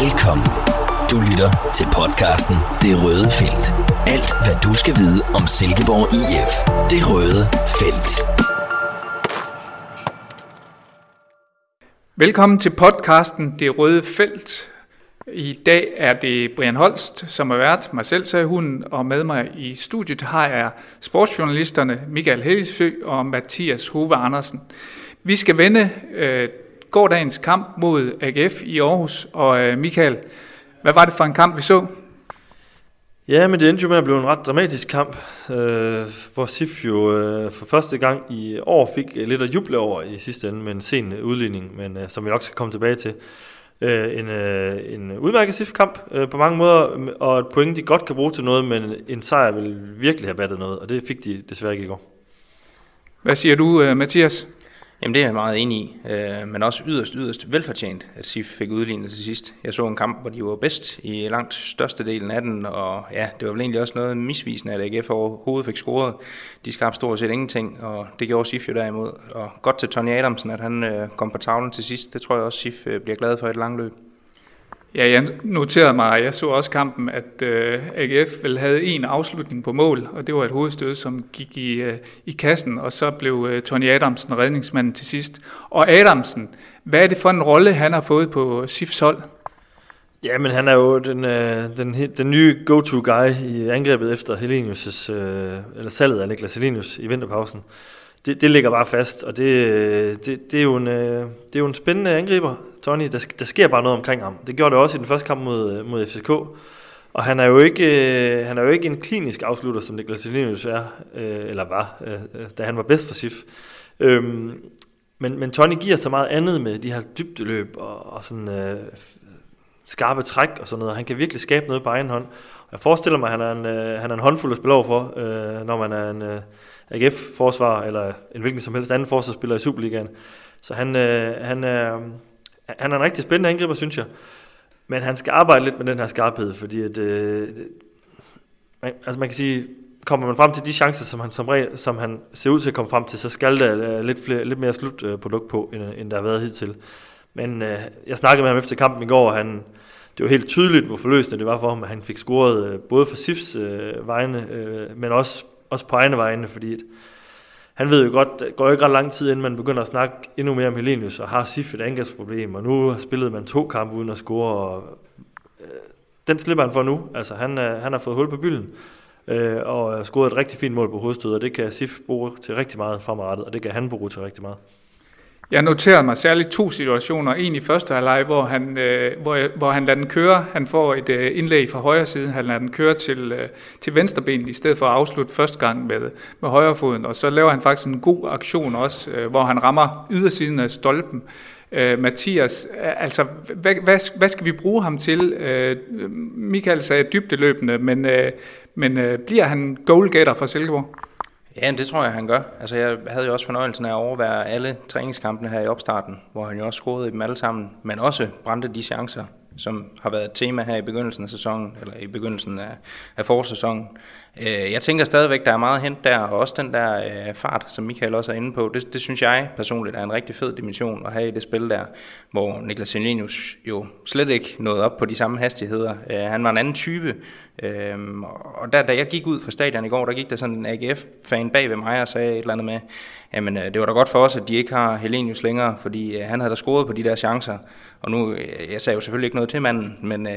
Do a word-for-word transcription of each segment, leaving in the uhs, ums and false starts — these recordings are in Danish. Velkommen. Du lytter til podcasten Det Røde Felt. Alt hvad du skal vide om Silkeborg I F. Det Røde Felt. Velkommen til podcasten Det Røde Felt. I dag er det Brian Holst, som er vært, Mads Elsahun, og med mig i studiet har jeg sportsjournalisterne Michael Hevisø og Mathias Hove-Andersen. Vi skal vende øh, gårdagens kamp mod A G F i Aarhus, og øh, Michael, hvad var det for en kamp, vi så? Ja, men det endte jo med at blive en ret dramatisk kamp, øh, hvor S I F jo øh, for første gang i år fik lidt at juble over i sidste ende med en sen udligning, men øh, som vi nok skal komme tilbage til. En, en udmærket S I F-kamp på mange måder, og et point, de godt kan bruge til noget, men en sejr vil virkelig have battet noget, og det fik de desværre ikke i går. Hvad siger du, Mathias? Jamen det er jeg meget enig i, men også yderst, yderst velfortjent, at S I F fik udlignet til sidst. Jeg så en kamp, hvor de var bedst i langt størstedelen af den, og ja, det var vel egentlig også noget misvisende, at A G F overhovedet fik scoret. De skabte stort set ingenting, og det gjorde S I F jo derimod. Og godt til Tonni Adamsen, at han kom på tavlen til sidst. Det tror jeg også, S I F bliver glad for i et langt løb. Ja, jeg noterede mig, og jeg så også kampen, at A G F vel havde en afslutning på mål, og det var et hovedstød, som gik i, i kassen, og så blev Tonni Adamsen redningsmanden til sidst. Og Adamsen, hvad er det for en rolle, han har fået på S I F's hold? Ja, men han er jo den, den, den nye go-to-guy i angrebet efter Helenius' eller salget af Niklas Zilinius i vinterpausen. Det, det ligger bare fast, og det, det, det, er, jo en, det er jo en spændende angriber, Tonni. Der, der sker bare noget omkring ham. Det gjorde det også i den første kamp mod, mod F C K. Og han er, jo ikke, han er jo ikke en klinisk afslutter, som Niklas Zilinius er, eller var, da han var bedst for S I F. Men, men Tonni giver så meget andet med de her dybdeløb og, og sådan, øh, skarpe træk og sådan noget. Han kan virkelig skabe noget på egen hånd. Jeg forestiller mig, at han er en, øh, han er en håndfuld at spille over for, øh, når man er en... Øh, A G F-forsvar, eller en hvilken som helst anden forsvarsspiller i Superligaen. Så han, øh, han, øh, han er en rigtig spændende angriber, synes jeg. Men han skal arbejde lidt med den her skarphed, fordi at, øh, man, altså man kan sige, kommer man frem til de chancer, som han, som, som han ser ud til at komme frem til, så skal der lidt, flere, lidt mere slutprodukt på, end, end der har været hidtil. Men øh, jeg snakkede med ham efter kampen i går, og han... Det var helt tydeligt, hvor forløsende det var for ham, at han fik scoret øh, både for S I F's øh, vegne, øh, men også også på egne vegne, fordi han ved jo godt, det går jo ikke ret lang tid, inden man begynder at snakke endnu mere om Helenius, og har S I F et angrebsproblem, og nu spillede man to kampe uden at score, og øh, den slipper han for nu. Altså, han, øh, han har fået hul på bylden, øh, og scoret et rigtig fint mål på hovedstød, og det kan S I F bruge til rigtig meget fremadrettet, og det kan han bruge til rigtig meget. Jeg noterede mig særligt to situationer. En i første halvleg, hvor han, øh, hvor, hvor han lader den køre. Han får et øh, indlæg fra højre side. Han lader den køre til, øh, til venstrebenet, i stedet for at afslutte første gang med, med højrefoden. Og så laver han faktisk en god aktion også, øh, hvor han rammer ydersiden af stolpen. Øh, Mathias, altså, hvad, hvad, hvad skal vi bruge ham til? Øh, Michael sagde dybdeløbende, men, øh, men øh, bliver han goalgetter for Silkeborg? Ja, det tror jeg, han gør. Altså, jeg havde jo også fornøjelsen af at overvære alle træningskampene her i opstarten, hvor han jo også scorede dem alle sammen, men også brændte de chancer, som har været et tema her i begyndelsen af sæsonen, eller i begyndelsen af, af forsæsonen. Jeg tænker stadigvæk, der er meget hent der, og også den der øh, fart, som Michael også er inde på, det, det synes jeg personligt er en rigtig fed dimension at have i det spil der, hvor Niklas Helenius jo slet ikke nåede op på de samme hastigheder. Øh, han var en anden type, øh, og der, da jeg gik ud fra stadion i går, der gik der sådan en A G F-fan bag ved mig og sagde et eller andet med, jamen øh, det var da godt for os, at de ikke har Helenius længere, fordi øh, han havde da scoret på de der chancer, og nu, øh, jeg sagde jo selvfølgelig ikke noget til manden, men øh,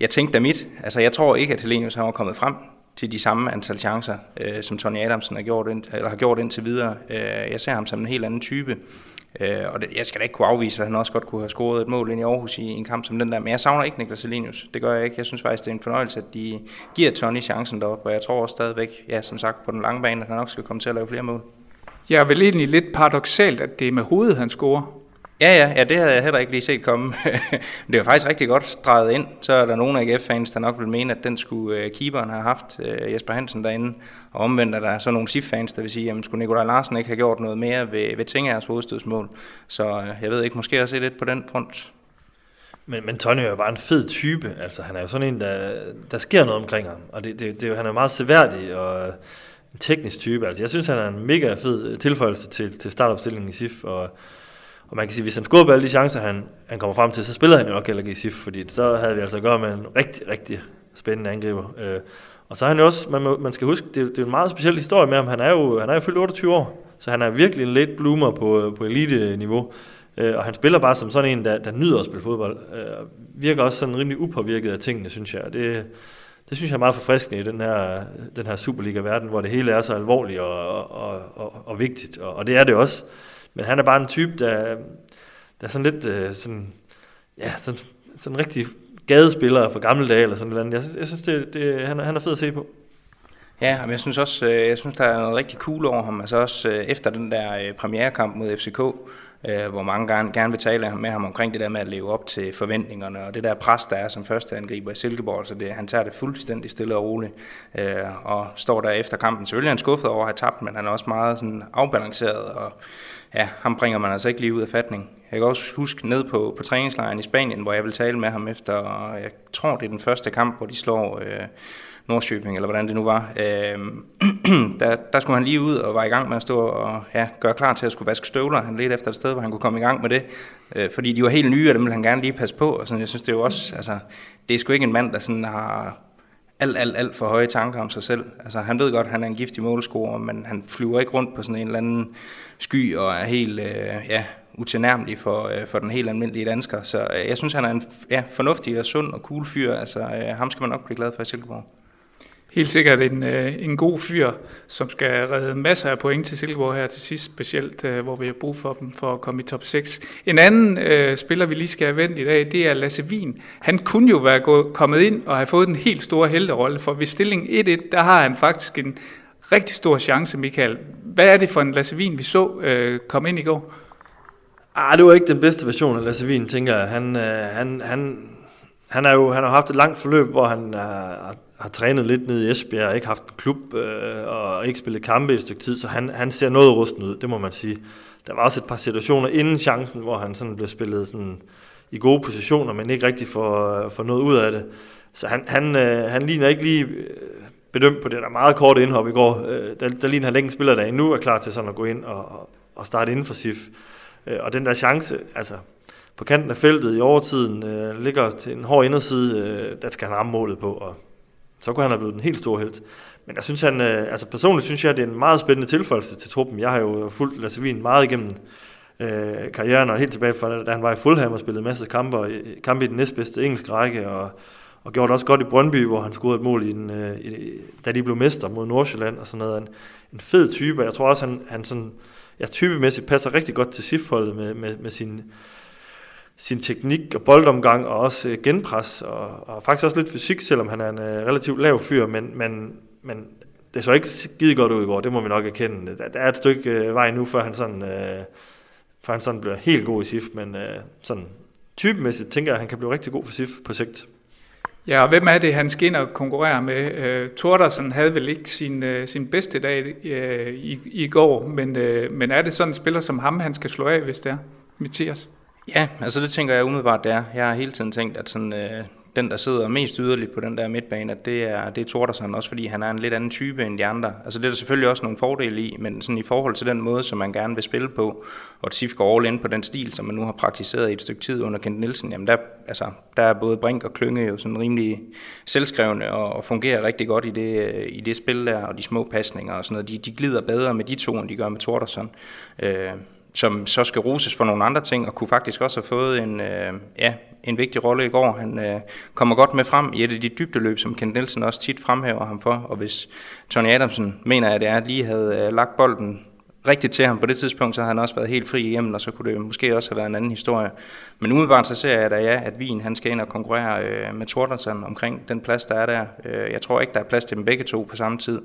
jeg tænkte da mit, altså jeg tror ikke, at Helenius har kommet frem til de samme antal chancer, øh, som Tonni Adamsen har gjort, ind, eller har gjort indtil videre. Øh, jeg ser ham som en helt anden type, øh, og det, jeg skal da ikke kunne afvise, at han også godt kunne have scoret et mål ind i Aarhus i en kamp som den der, men jeg savner ikke Niklas Helenius, det gør jeg ikke. Jeg synes faktisk, det er en fornøjelse, at de giver Tonni chancen deroppe, og jeg tror også stadigvæk, ja, som sagt, på den lange bane, at han nok skal komme til at lave flere mål. Ja, vel egentlig lidt paradoksalt, at det er med hovedet, han scorer. Ja, ja, ja, det havde jeg heller ikke lige set komme. Det var faktisk rigtig godt drejet ind. Så er der nogle af A G F-fans, der nok vil mene, at den skulle uh, keeperen have haft, uh, Jesper Hansen derinde. Og omvendt er der så nogle S I F-fans, der vil sige, jamen skulle Nikolaj Larsen ikke have gjort noget mere ved, ved Tingers hovedstødsmål. Så uh, jeg ved ikke, måske har jeg set lidt på den front. Men, men Tonni er jo bare en fed type. Altså, han er jo sådan en, der, der sker noget omkring ham. Og det, det, det, han er meget seværdig og en teknisk type. Altså, jeg synes, han er en mega fed tilføjelse til, til startopstillingen i S I F, og Og man kan sige, at hvis han scorede på alle de chancer, han, han kommer frem til, så spiller han jo nok heller ikke i S I F, fordi så havde vi altså at gøre med en rigtig, rigtig spændende angriber. Øh, og så er han jo også, man, man skal huske, det er, det er en meget speciel historie med ham. Han er jo, han er jo fyldt otteogtyve år, så han er virkelig en late bloomer på, på elite-niveau. Øh, og han spiller bare som sådan en, der, der nyder at spille fodbold. Øh, virker også sådan rimelig upåvirket af tingene, synes jeg. Det, det synes jeg er meget forfriskende i den her, den her Superliga-verden, hvor det hele er så alvorligt og, og, og, og vigtigt. Og, og det er det også. Men han er bare en type, der... Der er sådan lidt øh, sådan, ja, sådan, sådan rigtig gadespillere fra gamle dage eller sådan noget. Jeg synes, jeg synes det, det, han, han er fed at se på. Ja, men jeg synes også, jeg synes der er noget rigtig cool over ham. Altså også efter den der premierekamp mod F C K, hvor mange gerne, gerne vil tale med ham omkring det der med at leve op til forventningerne, og det der pres, der er som første angriber i Silkeborg, så det, han tager det fuldstændig stille og roligt, øh, og står der efter kampen. Selvfølgelig er han skuffet over at have tabt, men han er også meget sådan afbalanceret, og ja, ham bringer man altså ikke lige ud af fatning. Jeg kan også huske ned på, på træningslejren i Spanien, hvor jeg ville tale med ham efter, og jeg tror det er den første kamp, hvor de slår... Øh, Nordsjælland eller hvordan det nu var, øhm, der, der skulle han lige ud og var i gang med at stå og ja, gøre klar til at skulle vaske støvler. Han ledte efter et sted, hvor han kunne komme i gang med det, øh, fordi de var helt nye, og dem ville han gerne lige passe på. Og sådan, jeg synes det er jo også, altså, det er sgu ikke en mand, der sådan har alt, alt, alt for høje tanker om sig selv. Altså, han ved godt, at han er en giftig målscorer, men han flyver ikke rundt på sådan en eller anden sky og er helt øh, ja, utilnærmelig for, øh, for den helt almindelige dansker. Så øh, jeg synes, han er en ja, fornuftig og sund og cool fyr. Altså, øh, ham skal man nok blive glad for i Silkeborg. Helt sikkert en, en god fyr, som skal redde masser af point til Silkeborg her til sidst, specielt hvor vi har brug for dem for at komme i top seks. En anden øh, spiller, vi lige skal have vendt i dag, det er Lasse Vigen. Han kunne jo være gået, kommet ind og have fået den helt store helterolle, for ved stilling et-et, der har han faktisk en rigtig stor chance, Michael. Hvad er det for en Lasse Vigen, vi så øh, komme ind i går? Ah, det var ikke den bedste version af Lasse Vigen, tænker jeg. Han, øh, han, han, han, er jo, han har jo haft et langt forløb, hvor han har... Øh, har trænet lidt ned i Esbjerg, og ikke haft en klub, øh, og ikke spillet kampe i et stykke tid, så han, han ser noget rusten ud, det må man sige. Der var også et par situationer inden chancen, hvor han sådan blev spillet sådan i gode positioner, men ikke rigtig får, får noget ud af det. Så han, han, øh, han ligner ikke lige bedømt på det der meget korte indhop i går. Øh, der, der ligner han længe spiller, der endnu er klar til sådan at gå ind og, og starte inden for S I F. Øh, og den der chance, altså... på kanten af feltet i overtiden, øh, ligger til en hård inderside, øh, der skal han ramme målet på, og så kunne han have blevet den helt store helt. Men jeg synes han, øh, altså personligt synes jeg, at det er en meget spændende tilføjelse til truppen. Jeg har jo fulgt Lasse Vigen meget igennem øh, karrieren, og helt tilbage fra, da han var i Fulham og spillede masser af kampe, kampe i den næstbedste engelske række, og, og gjorde det også godt i Brøndby, hvor han scorede et mål, i en, øh, i, da de blev mester mod Nordsjælland og sådan noget. En, en fed type, jeg tror også, han, han sådan, ja, typemæssigt passer rigtig godt til S I F-holdet med, med, med sin... sin teknik og boldomgang, og også genpres, og, og faktisk også lidt fysik, selvom han er en øh, relativt lav fyr, men, men, men det så ikke skide godt ud i går, det må vi nok erkende. Der, der er et stykke øh, vej nu, før han, sådan, øh, før han sådan bliver helt god i S I F, men øh, sådan typemæssigt tænker jeg, at han kan blive rigtig god for S I F på sigt. Ja, og hvem er det, han skal ind og konkurrere med? Øh, Torderson havde vel ikke sin, øh, sin bedste dag øh, i, i går, men, øh, men er det sådan en spiller som ham, han skal slå af, hvis det er? Mathias? Ja, altså det tænker jeg umiddelbart, det er. Jeg har hele tiden tænkt, at sådan, øh, den, der sidder mest yderligt på den der midtbane, at det er, det er Torderson, også fordi han er en lidt anden type end de andre. Altså det er der selvfølgelig også nogle fordele i, men sådan i forhold til den måde, som man gerne vil spille på, og S I F går all in på den stil, som man nu har praktiseret i et stykke tid under Kent Nielsen, jamen der, altså, der er både Brink og Klynge jo sådan rimelig selvskrevne og, og fungerer rigtig godt i det, i det spil der, og de små pasninger og sådan noget. De, de glider bedre med de to, end de gør med Torderson. Øh, som så skal roses for nogle andre ting, og kunne faktisk også have fået en, øh, ja, en vigtig rolle i går. Han øh, kommer godt med frem i et af de dybdeløb, som Kent Nielsen også tit fremhæver ham for, og hvis Tonni Adamsen, mener jeg det er, lige havde øh, lagt bolden rigtigt til ham på det tidspunkt, så havde han også været helt fri hjemme, og så kunne det måske også have været en anden historie. Men umiddelbart så ser jeg da, ja, at Vigen, han skal ind og konkurrere øh, med Torderson omkring den plads, der er der. Øh, jeg tror ikke, der er plads til dem begge to på samme tid,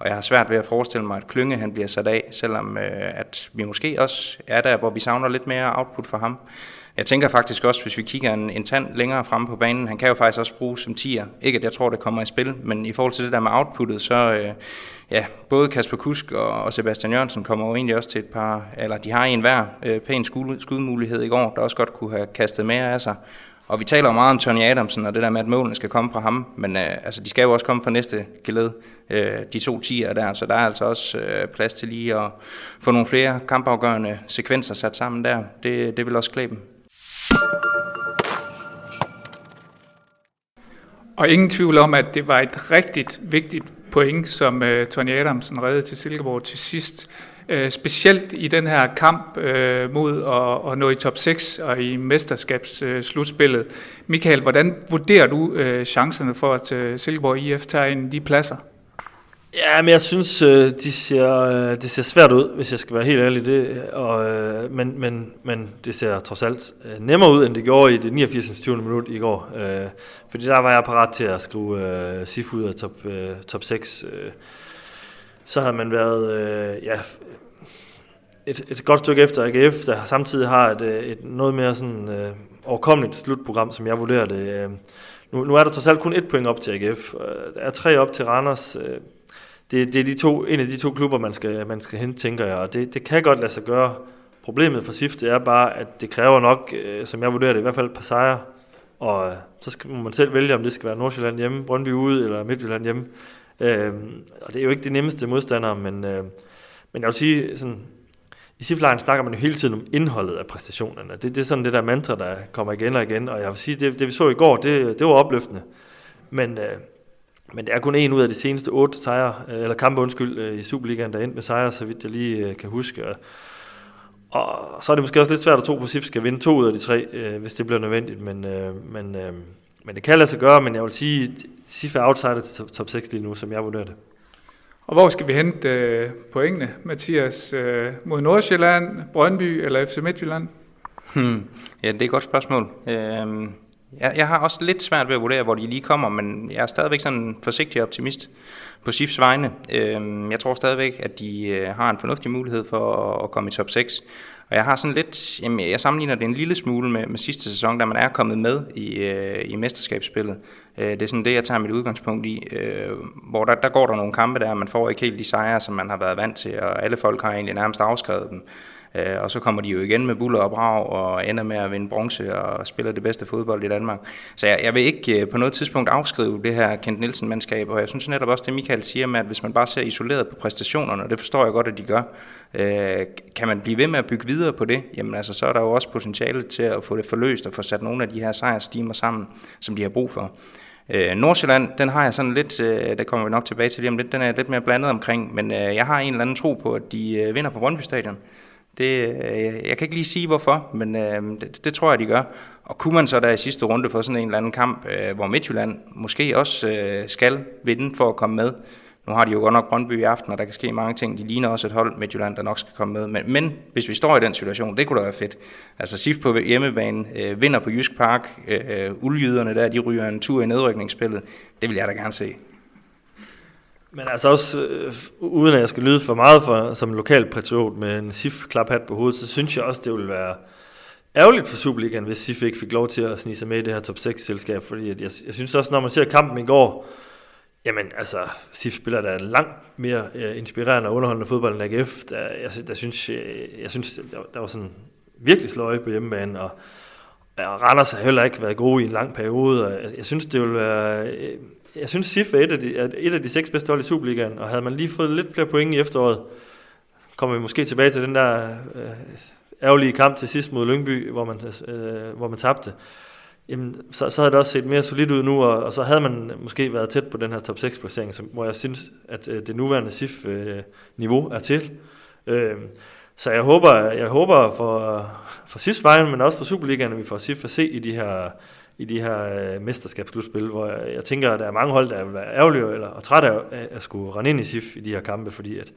og jeg har svært ved at forestille mig, at Klynge han bliver sat af, selvom øh, at vi måske også er der, hvor vi savner lidt mere output for ham. Jeg tænker faktisk også, hvis vi kigger en, en tand længere frem på banen, han kan jo faktisk også bruges som tier. Ikke at jeg tror, det kommer i spil, men i forhold til det der med outputtet, så øh, ja, både Kasper Kusk og, og Sebastian Jørgensen kommer jo egentlig også til et par, eller de har en hver øh, pæn skud, skudmulighed i går, der også godt kunne have kastet mere af sig. Og vi taler jo meget om Tonni Adamsen og det der med, at målene skal komme fra ham, men øh, altså, de skal jo også komme fra næste geled, øh, de to tiere der, så der er altså også øh, plads til lige at få nogle flere kampafgørende sekvenser sat sammen der. Det, det vil også klæde dem. you Og ingen tvivl om, at det var et rigtigt vigtigt point, som øh, Tonni Adamsen reddede til Silkeborg til sidst. Øh, specielt i den her kamp øh, mod at, at nå i top seks og i mesterskabsslutspillet. Øh, Michael, hvordan vurderer du øh, chancerne for, at øh, Silkeborg I F tager ind de pladser? Ja, men jeg synes, øh, de ser, øh, det ser svært ud, hvis jeg skal være helt ærlig i det. Og, øh, men, men, men det ser trods alt øh, nemmere ud, end det gjorde i det niogfirsindstyvende minut i går. Øh, fordi der var jeg parat til at skrive øh, S I F ud af top, øh, top seks. Øh. Så har man været øh, ja, et, et godt stykke efter A G F, der samtidig har et, et noget mere sådan, øh, overkommeligt slutprogram, som jeg vurderer det. Øh. Nu, nu er der trods alt kun et point op til A G F. Øh, der er tre op til Randers. Øh, Det, det er de to, en af de to klubber, man skal, man skal hente, tænker jeg, og det, det kan godt lade sig gøre. Problemet for S I F, det er bare, at det kræver nok, øh, som jeg vurderer det, i hvert fald et par sejre, og øh, så skal, må man selv vælge, om det skal være Nordsjælland hjemme, Brøndby ude eller Midtjylland hjemme. Øh, og det er jo ikke det nemmeste modstandere, men, øh, men jeg vil sige, sådan, i S I F-lejen snakker man jo hele tiden om indholdet af præstationerne. Det, det er sådan det der mantra, der kommer igen og igen, og jeg vil sige, det, det vi så i går, det, det var opløftende, men... Øh, Men det er kun en ud af de seneste otte sejre, eller kampe undskyld, i Superligaen, der endte med sejre, så vidt jeg lige kan huske. Og så er det måske også lidt svært at tro på, at S I F skal vinde to ud af de tre, hvis det bliver nødvendigt. Men, men, men det kan lade sig gøre, men jeg vil sige, at S I F er outsider til top seks lige nu, som jeg vurderer det. Og hvor skal vi hente pointene, Mathias? Mod Nordsjælland, Brøndby eller F C Midtjylland? Hmm. Ja, det er et godt spørgsmål. Øhm Jeg har også lidt svært ved at vurdere, hvor de lige kommer, men jeg er stadigvæk sådan en forsigtig optimist på S I F's vegne. Jeg tror stadigvæk, at de har en fornuftig mulighed for at komme i top seks. Og jeg har sådan lidt, jamen jeg sammenligner det en lille smule med, med sidste sæson, da man er kommet med i, i mesterskabsspillet. Det er sådan det, jeg tager mit udgangspunkt i, hvor der, der går der nogle kampe der, man får ikke helt de sejre, som man har været vant til, og alle folk har egentlig nærmest afskrevet dem. Og så kommer de jo igen med buller og brag og ender med at vinde bronze og spiller det bedste fodbold i Danmark. Så jeg, jeg vil ikke på noget tidspunkt afskrive det her Kent Nielsen-mandskab, og jeg synes netop også, det Michael siger med, at hvis man bare ser isoleret på præstationerne, og det forstår jeg godt, at de gør, øh, kan man blive ved med at bygge videre på det, jamen altså så er der jo også potentiale til at få det forløst og få sat nogle af de her sejrstimer sammen, som de har brug for. Øh, Nordsjælland, den har jeg sådan lidt, øh, der kommer vi nok tilbage til lige om lidt, den er lidt mere blandet omkring, men øh, jeg har en eller anden tro på, at de øh, vinder på Brøndby Stadion. Det, jeg kan ikke lige sige hvorfor, men det, det tror jeg, de gør. Og kunne man så der i sidste runde få sådan en eller anden kamp, hvor Midtjylland måske også skal vinde for at komme med. Nu har de jo godt nok Brøndby i aften, og der kan ske mange ting. De ligner også et hold Midtjylland, der nok skal komme med. Men, men hvis vi står i den situation, det kunne da være fedt. Altså S I F på hjemmebane, øh, vinder på Jysk Park, øh, uldjyderne der, de ryger en tur i nedrykningsspillet. Det vil jeg da gerne se. Men altså også, øh, uden at jeg skal lyde for meget for, som lokal patriot med en S I F-klaphat på hovedet, så synes jeg også, det ville være ærgerligt for Superligaen, hvis S I F ikke fik lov til at snige sig med i det her top seks-selskab. Fordi jeg, jeg synes også, når man ser kampen i går, jamen altså, S I F spiller der langt mere øh, inspirerende og underholdende fodbold end A G F. Der, jeg, der synes, jeg, jeg synes der, der var sådan virkelig sløje på hjemmebane, og, og Randers har heller ikke været gode i en lang periode. Og jeg, jeg synes, det ville være... Øh, Jeg synes, S I F er et af, de, er et af de seks bedste hold i Superligaen, og havde man lige fået lidt flere point i efteråret, kommer vi måske tilbage til den der øh, ærgerlige kamp til sidst mod Lyngby, hvor man, øh, hvor man tabte. Jamen, så, så havde det også set mere solidt ud nu, og, og så havde man måske været tæt på den her top seks-placering, som, hvor jeg synes, at øh, det nuværende S I F-niveau øh, er til. Øh, så jeg håber, jeg håber for, for S I F's vejen, men også for Superligaen, at vi får S I F at se i de her... i de her øh, mesterskabsslutspil, hvor jeg, jeg tænker, at der er mange hold, der vil være ærgerlige eller, og trætte af at, at skulle rende ind i S I F i de her kampe, fordi at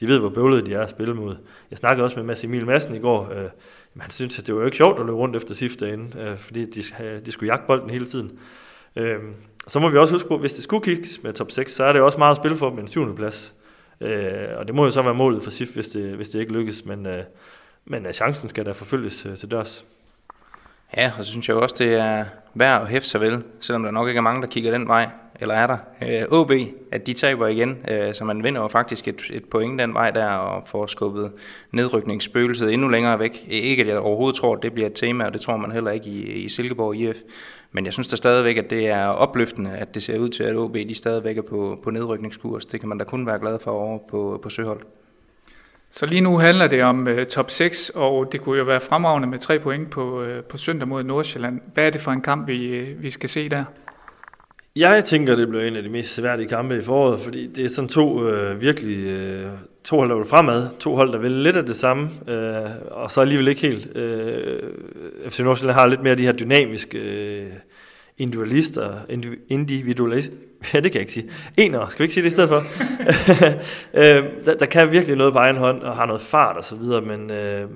de ved, hvor bøvlede de er at spille mod. Jeg snakkede også med Mads Emil Madsen i går. Øh, men han synes, at det var jo ikke sjovt at løbe rundt efter S I F derinde, øh, fordi de, de skulle jagte bolden hele tiden. Øh, så må vi også huske på, at hvis det skulle kigges med top seks, så er det også meget at spille for dem en syvende plads. Øh, og det må jo så være målet for S I F, hvis det, hvis det ikke lykkes, men, øh, men chancen skal da forfølges øh, til dørs. Ja, og så synes jeg også, det er værd at hæfte sig vel, selvom der nok ikke er mange, der kigger den vej, eller er der. Øh, O B, at de taber igen, øh, så man vinder jo faktisk et, et point den vej der, og får skubbet nedrykningsspøgelset endnu længere væk. Ikke at jeg overhovedet tror, at det bliver et tema, og det tror man heller ikke i, i Silkeborg I F. Men jeg synes da stadigvæk, at det er opløftende, at det ser ud til, at O B de stadigvæk er på, på nedrykningskurs. Det kan man da kun være glad for over på, på Søholm. Så lige nu handler det om uh, top seks, og det kunne jo være fremragende med tre point på, uh, på søndag mod Nordsjælland. Hvad er det for en kamp, vi, uh, vi skal se der? Jeg tænker, det bliver en af de mest sværdige kampe i foråret, fordi det er sådan to øh, virkelig øh, to hold, der vil fremad, to hold, der vil lidt af det samme, øh, og så alligevel ikke helt. Øh, F C Nordsjælland har lidt mere af de her dynamiske øh, individualister, individualister, ja, det kan jeg ikke sige, ener, skal vi ikke sige det i stedet for? øh, der, der kan virkelig noget på egen hånd, og har noget fart og så videre, men... Øh,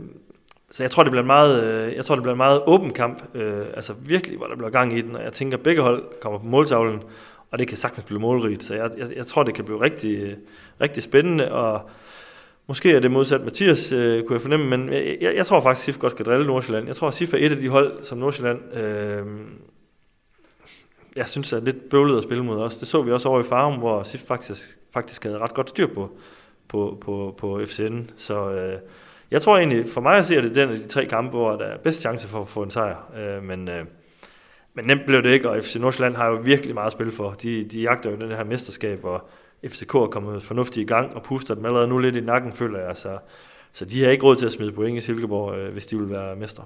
Så jeg tror, det bliver en meget, jeg tror, det bliver en meget åben kamp, øh, altså virkelig, hvor der bliver gang i den, og jeg tænker, begge hold kommer på måltavlen, og det kan sagtens blive målrigt, så jeg, jeg, jeg tror, det kan blive rigtig, rigtig spændende, og måske er det modsat Mathias, øh, kunne jeg fornemme, men jeg, jeg, jeg tror faktisk, S I F godt kan drille Nordsjælland. Jeg tror, at S I F er et af de hold, som Nordsjælland, øh, jeg synes, er lidt bøvlet at spille mod os. Det så vi også over i Farum, hvor S I F faktisk, faktisk havde ret godt styr på, på, på, på F C N, så... Øh, Jeg tror egentlig, for mig at se, at det er den af de tre kampe, hvor der er bedst chance for at få en sejr. Øh, men, øh, men nemt blev det ikke, og F C Nordsjælland har jo virkelig meget at spille for. De, de jagter jo den her mesterskab, og F C K er kommet fornuftigt i gang og puster dem allerede nu lidt i nakken, føler jeg. Så, så de har ikke råd til at smide point i Silkeborg, øh, hvis de vil være mester.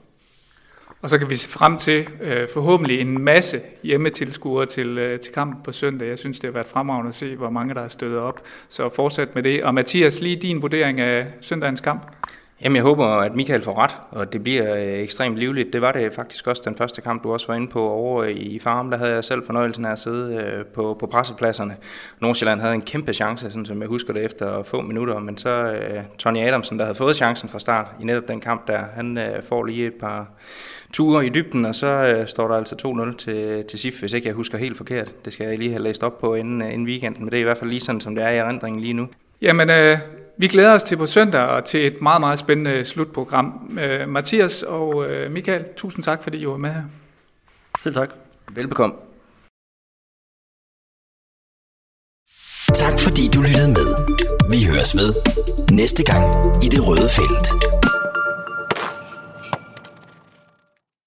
Og så kan vi se frem til øh, forhåbentlig en masse hjemmetilskuere til, øh, til kampen på søndag. Jeg synes, det har været fremragende at se, hvor mange der har støttet op. Så fortsæt med det. Og Mathias, lige din vurdering af søndagens kamp? Jamen, jeg håber, at Michael får ret, og det bliver øh, ekstremt livligt. Det var det faktisk også den første kamp, du også var inde på over i Farum. Der havde jeg selv fornøjelsen af at sidde øh, på, på pressepladserne. Nordsjælland havde en kæmpe chance, sådan som jeg husker det, efter få minutter. Men så øh, Tonni Adamsen, der havde fået chancen fra start i netop den kamp der, han øh, får lige et par ture i dybden, og så øh, står der altså to nul til, til S I F, hvis ikke jeg husker helt forkert. Det skal jeg lige have læst op på inden, øh, inden weekenden, men det er i hvert fald lige sådan, som det er i erindringen lige nu. Jamen... Øh Vi glæder os til på søndag og til et meget, meget spændende slutprogram. Uh, Mathias og uh, Michael, tusind tak, fordi I var med her. Selv tak. Velbekomme. Tak fordi du lyttede med. Vi høres ved næste gang i Det Røde Felt.